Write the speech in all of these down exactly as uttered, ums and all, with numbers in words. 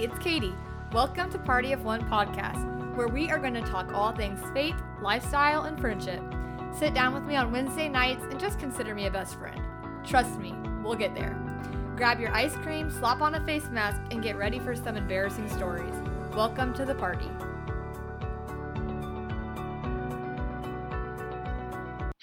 it's Katie. Welcome to Party of One Podcast, where we are going to talk all things faith, lifestyle, and friendship. Sit down with me on Wednesday nights and just consider me a best friend. Trust me, we'll get there. Grab your ice cream, slap on a face mask, and get ready for some embarrassing stories. Welcome to the party.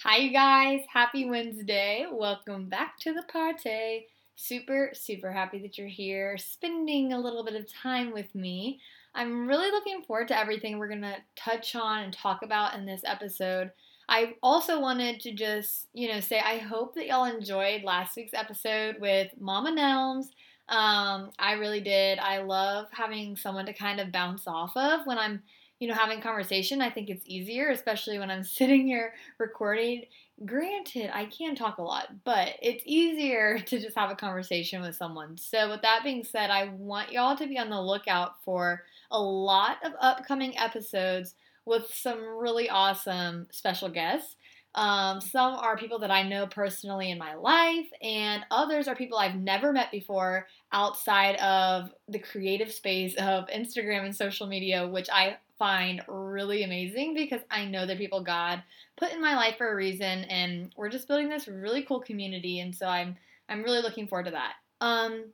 Hi, you guys. Happy Wednesday. Welcome back to the party. Super, super happy that you're here, spending a little bit of time with me. I'm really looking forward to everything we're going to touch on and talk about in this episode. I also wanted to just, you know, say I hope that y'all enjoyed last week's episode with Mama Nelms. Um, I really did. I love having someone to kind of bounce off of when I'm, you know, having conversation. I think it's easier, especially when I'm sitting here recording. Granted, I can talk a lot, but it's easier to just have a conversation with someone. So with that being said, I want y'all to be on the lookout for a lot of upcoming episodes with some really awesome special guests. Um, some are people that I know personally in my life, and others are people I've never met before outside of the creative space of Instagram and social media, which I find really amazing because I know they're people God put in my life for a reason, and we're just building this really cool community, and so I'm I'm really looking forward to that. Um,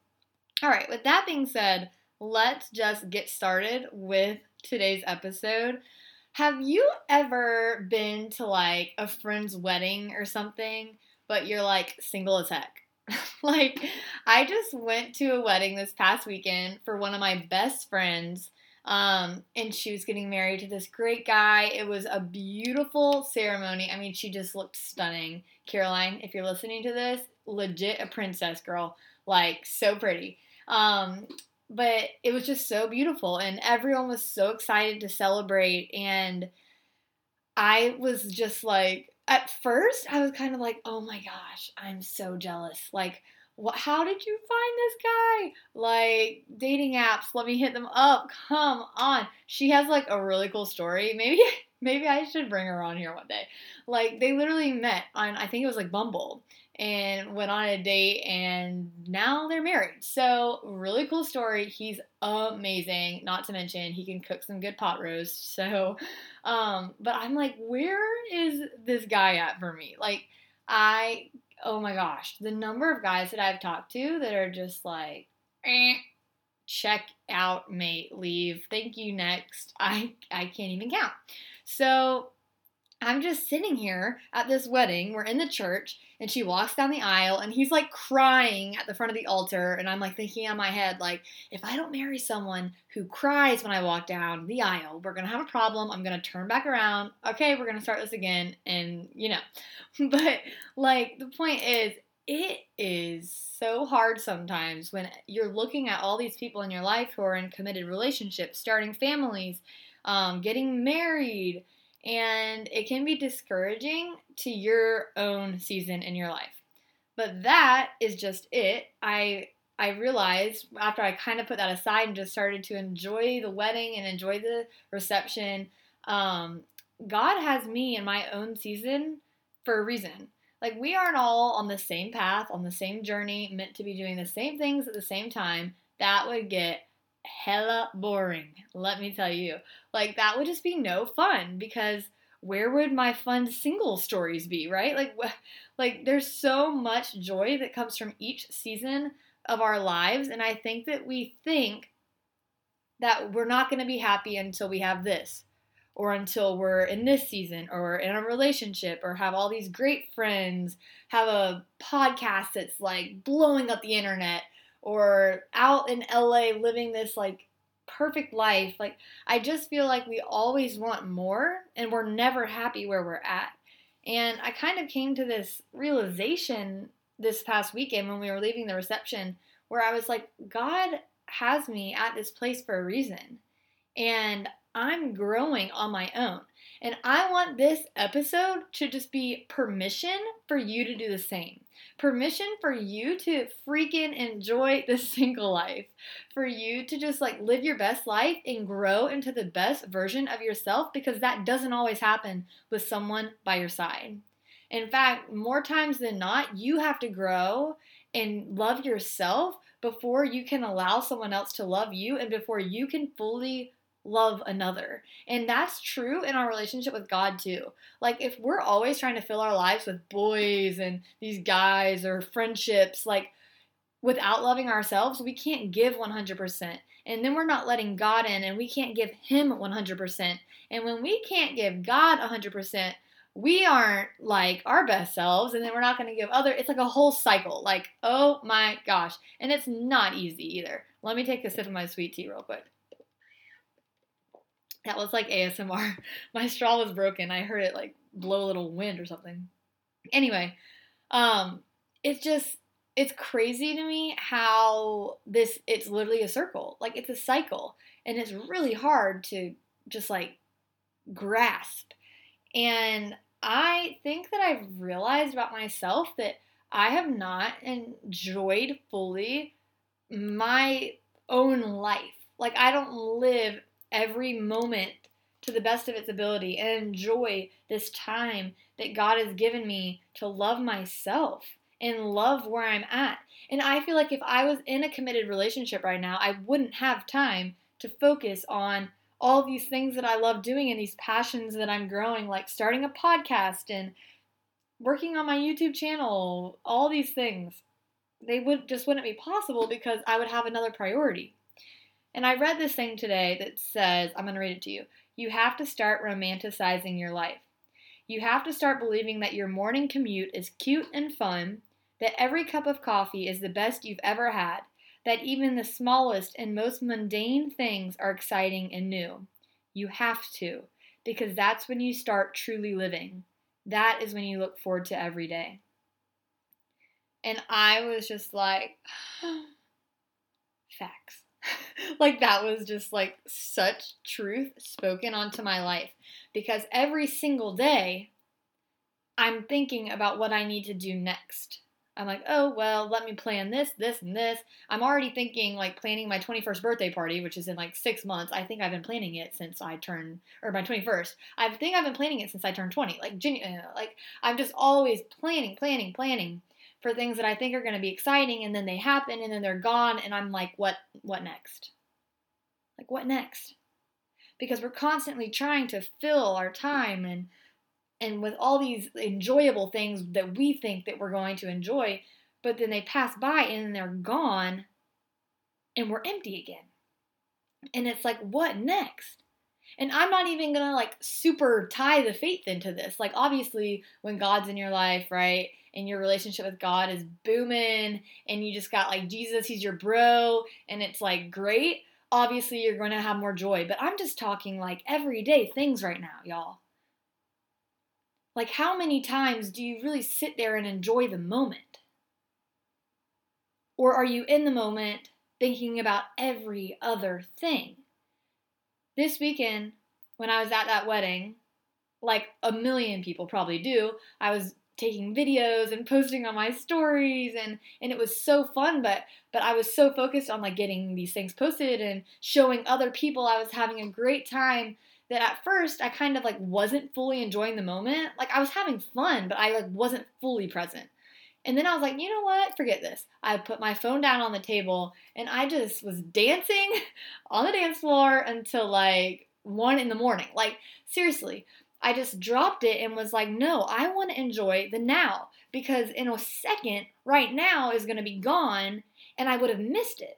all right, with that being said, let's just get started with today's episode. Have you ever been to, like, a friend's wedding or something, but you're, like, single as heck? Like, I just went to a wedding this past weekend for one of my best friends, um, and she was getting married to this great guy. It was a beautiful ceremony. I mean, she just looked stunning. Caroline, if you're listening to this, legit a princess girl. Like, so pretty. Um... But it was just so beautiful, and everyone was so excited to celebrate, and I was just like, at first, I was kind of like, oh my gosh, I'm so jealous. Like, what, how did you find this guy? Like, dating apps, let me hit them up, come on. She has, like, a really cool story. Maybe maybe I should bring her on here one day. Like, they literally met on, I think it was, like, Bumble, and went on a date, and now they're married. So, really cool story. He's amazing. Not to mention, he can cook some good pot roast. So, um, but I'm like, where is this guy at for me? Like, I, oh my gosh, the number of guys that I've talked to that are just like, eh, check out, mate, leave, thank you, next. I, I can't even count. So, I'm just sitting here at this wedding. We're in the church, and she walks down the aisle, and he's, like, crying at the front of the altar, and I'm, like, thinking in my head, like, if I don't marry someone who cries when I walk down the aisle, we're going to have a problem. I'm going to turn back around. Okay, we're going to start this again, and, you know. But, like, the point is, it is so hard sometimes when you're looking at all these people in your life who are in committed relationships, starting families, um, getting married. And it can be discouraging to your own season in your life. But that is just it. I I realized after I kind of put that aside and just started to enjoy the wedding and enjoy the reception, um, God has me in my own season for a reason. Like, we aren't all on the same path, on the same journey, meant to be doing the same things at the same time. That would get hella boring, let me tell you. Like, that would just be no fun, because where would my fun single stories be, right? Like, wh- like there's so much joy that comes from each season of our lives, and I think that we think that we're not going to be happy until we have this, or until we're in this season, or in a relationship, or have all these great friends, have a podcast that's, like, blowing up the internet, or out in L A living this, like, perfect life. Like, I just feel like we always want more, and we're never happy where we're at. And I kind of came to this realization this past weekend when we were leaving the reception, where I was like, God has me at this place for a reason, and I'm growing on my own. And I want this episode to just be permission for you to do the same. Permission for you to freaking enjoy the single life. For you to just, like, live your best life and grow into the best version of yourself, because that doesn't always happen with someone by your side. In fact, more times than not, you have to grow and love yourself before you can allow someone else to love you and before you can fully love another. And that's true in our relationship with God too. Like, if we're always trying to fill our lives with boys and these guys or friendships, like, without loving ourselves, we can't give one hundred percent. And then we're not letting God in, and we can't give him one hundred percent. And when we can't give God one hundred percent, we aren't like our best selves, and then we're not going to give other. It's like a whole cycle. Like, oh my gosh. And it's not easy either. Let me take a sip of my sweet tea real quick. That was like A S M R. My straw was broken. I heard it like blow a little wind or something. Anyway, um, it's just, it's crazy to me how this, it's literally a circle. Like, it's a cycle, and it's really hard to just like grasp. And I think that I've realized about myself that I have not enjoyed fully my own life. Like, I don't live every moment to the best of its ability and enjoy this time that God has given me to love myself and love where I'm at. And I feel like if I was in a committed relationship right now, I wouldn't have time to focus on all these things that I love doing and these passions that I'm growing, like starting a podcast and working on my YouTube channel, all these things. They would just wouldn't be possible because I would have another priority. And I read this thing today that says, I'm going to read it to you. You have to start romanticizing your life. You have to start believing that your morning commute is cute and fun, that every cup of coffee is the best you've ever had, that even the smallest and most mundane things are exciting and new. You have to, because that's when you start truly living. That is when you look forward to every day. And I was just like, facts. Like, that was just like such truth spoken onto my life, because every single day I'm thinking about what I need to do next. I'm like, oh, well, let me plan this, this, and this. I'm already thinking, like, planning my twenty-first birthday party, which is in like six months. I think I've been planning it since I turned, or my twenty-first. I think I've been planning it since I turned twenty. Like, genu- like I'm just always planning, planning, planning for things that I think are going to be exciting, and then they happen, and then they're gone, and I'm like, what, what next? Like, what next? Because we're constantly trying to fill our time and And with all these enjoyable things that we think that we're going to enjoy, but then they pass by and then they're gone and we're empty again. And it's like, what next? And I'm not even going to like super tie the faith into this. Like, obviously when God's in your life, right? And your relationship with God is booming and you just got like Jesus, he's your bro. And it's like, great. Obviously you're going to have more joy, but I'm just talking like everyday things right now, y'all. Like, how many times do you really sit there and enjoy the moment? Or are you in the moment thinking about every other thing? This weekend, when I was at that wedding, like a million people probably do, I was taking videos and posting on my stories, and, and it was so fun, but, but I was so focused on like getting these things posted and showing other people I was having a great time, that at first I kind of like wasn't fully enjoying the moment. Like, I was having fun, but I like wasn't fully present. And then I was like, you know what? Forget this. I put my phone down on the table and I just was dancing on the dance floor until like one in the morning. Like, seriously, I just dropped it and was like, no, I want to enjoy the now, because in a second right now is going to be gone and I would have missed it.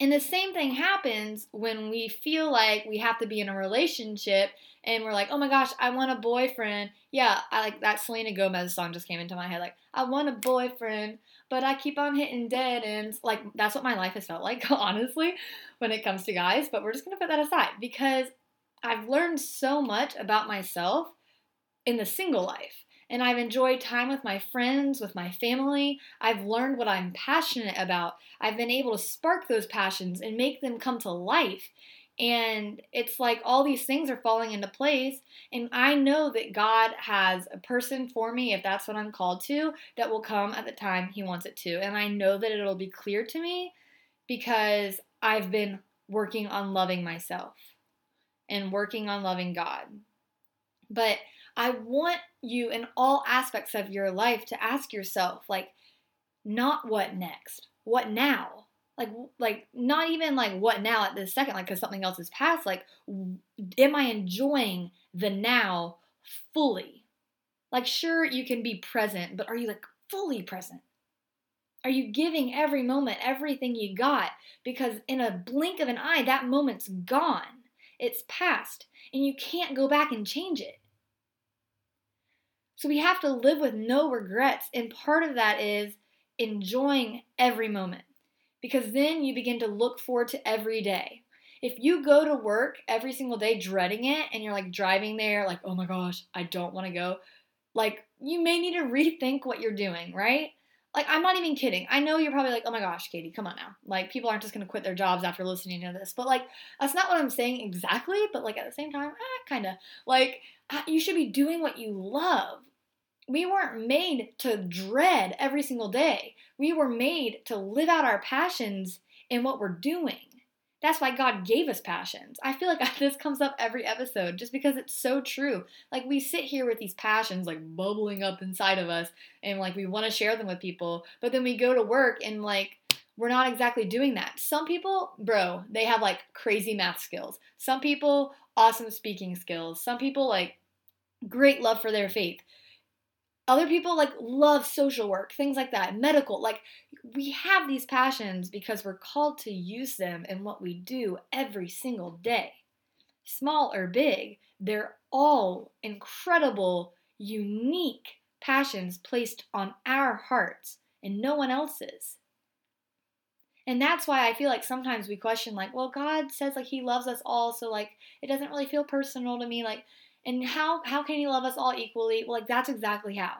And the same thing happens when we feel like we have to be in a relationship and we're like, oh my gosh, I want a boyfriend. Yeah, I like that Selena Gomez song just came into my head. Like, I want a boyfriend, but I keep on hitting dead ends. Like, that's what my life has felt like, honestly, when it comes to guys. But we're just going to put that aside, because I've learned so much about myself in the single life. And I've enjoyed time with my friends, with my family. I've learned what I'm passionate about. I've been able to spark those passions and make them come to life. And it's like all these things are falling into place. And I know that God has a person for me, if that's what I'm called to, that will come at the time he wants it to. And I know that it'll be clear to me because I've been working on loving myself and working on loving God. But I want you in all aspects of your life to ask yourself, like, not what next? what now? Like, like not even like what now at this second, like, because something else is past. Like, am I enjoying the now fully? Like, sure, you can be present, but are you like fully present? Are you giving every moment everything you got? Because in a blink of an eye, that moment's gone. It's past, and you can't go back and change it. So we have to live with no regrets, and part of that is enjoying every moment, because then you begin to look forward to every day. If you go to work every single day dreading it, and you're like driving there like, oh my gosh, I don't want to go, like, you may need to rethink what you're doing, right? Like, I'm not even kidding. I know you're probably like, oh my gosh, Katie, come on now. Like, people aren't just going to quit their jobs after listening to this. But, like, that's not what I'm saying exactly. But, like, at the same time, eh, kind of. Like, you should be doing what you love. We weren't made to dread every single day. We were made to live out our passions in what we're doing. That's why God gave us passions. I feel like this comes up every episode just because it's so true. Like, we sit here with these passions like bubbling up inside of us and like we want to share them with people, but then we go to work and like we're not exactly doing that. Some people, bro, they have like crazy math skills. Some people, awesome speaking skills. Some people like great love for their faith. Other people like love social work, things like that, medical. Like, we have these passions because we're called to use them in what we do every single day. Small or big, they're all incredible, unique passions placed on our hearts and no one else's. And that's why I feel like sometimes we question like, well, God says like he loves us all, so like it doesn't really feel personal to me, like, and how, how can he love us all equally? Well, like, that's exactly how.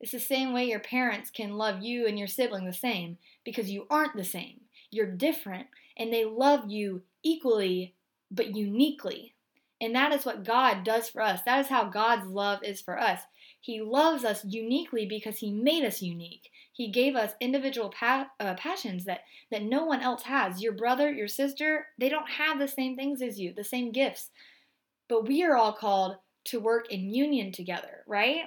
It's the same way your parents can love you and your sibling the same, because you aren't the same. You're different, and they love you equally but uniquely. And that is what God does for us. That is how God's love is for us. He loves us uniquely because he made us unique. He gave us individual pa- uh, passions that, that no one else has. Your brother, your sister, they don't have the same things as you, the same gifts. But we are all called to work in union together, right?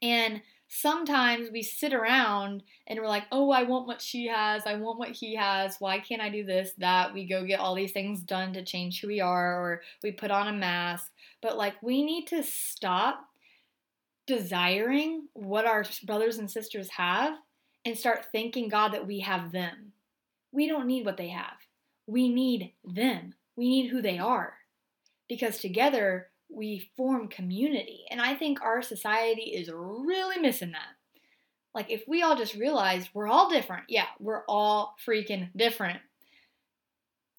And sometimes we sit around and we're like, oh, I want what she has. I want what he has. Why can't I do this, that? We go get all these things done to change who we are, or we put on a mask. But like, we need to stop desiring what our brothers and sisters have and start thanking God that we have them. We don't need what they have. We need them. We need who they are. Because together we form community. And I think our society is really missing that. Like, if we all just realized we're all different. Yeah, we're all freaking different.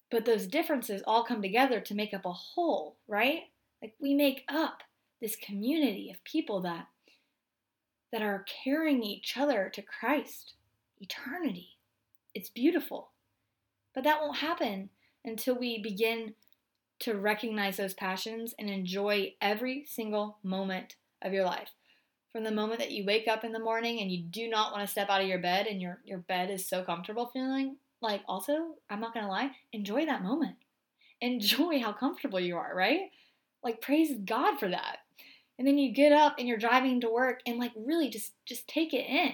But those differences all come together to make up a whole, right? Like, we make up this community of people that, that are carrying each other to Christ. Eternity. It's beautiful. But that won't happen until we begin to recognize those passions and enjoy every single moment of your life. From the moment that you wake up in the morning and you do not want to step out of your bed and your, your bed is so comfortable feeling, like, also, I'm not going to lie, enjoy that moment. Enjoy how comfortable you are, right? Like, praise God for that. And then you get up and you're driving to work and like really just, just take it in.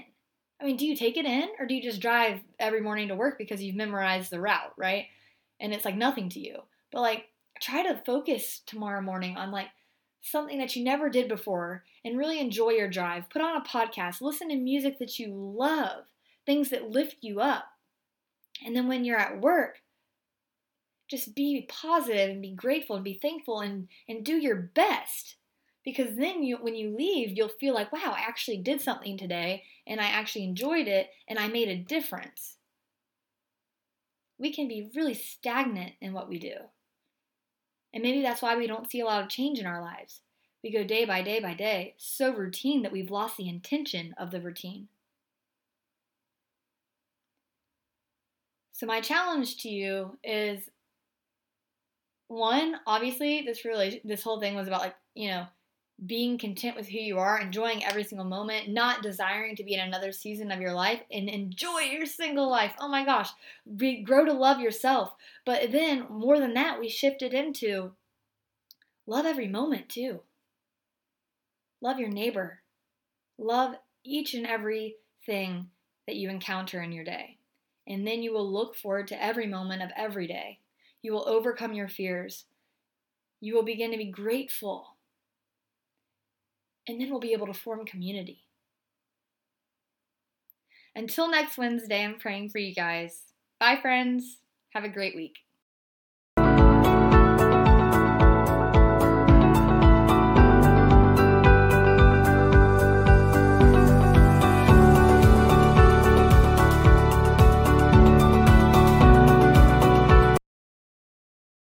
I mean, do you take it in, or do you just drive every morning to work because you've memorized the route, right? And it's like nothing to you. But like, try to focus tomorrow morning on like something that you never did before and really enjoy your drive. Put on a podcast, listen to music that you love, things that lift you up. And then when you're at work, just be positive and be grateful and be thankful and, and do your best. Because then you, when you leave, you'll feel like, wow, I actually did something today and I actually enjoyed it and I made a difference. We can be really stagnant in what we do. And maybe that's why we don't see a lot of change in our lives. We go day by day by day, so routine that we've lost the intention of the routine. So my challenge to you is, one, obviously this really, this whole thing was about like, you know, being content with who you are, enjoying every single moment, not desiring to be in another season of your life, and enjoy your single life. Oh my gosh, we grow to love yourself. But then more than that, we shifted into love every moment too. Love your neighbor. Love each and every thing that you encounter in your day. And then you will look forward to every moment of every day. You will overcome your fears. You will begin to be grateful. And then we'll be able to form community. Until next Wednesday, I'm praying for you guys. Bye, friends. Have a great week.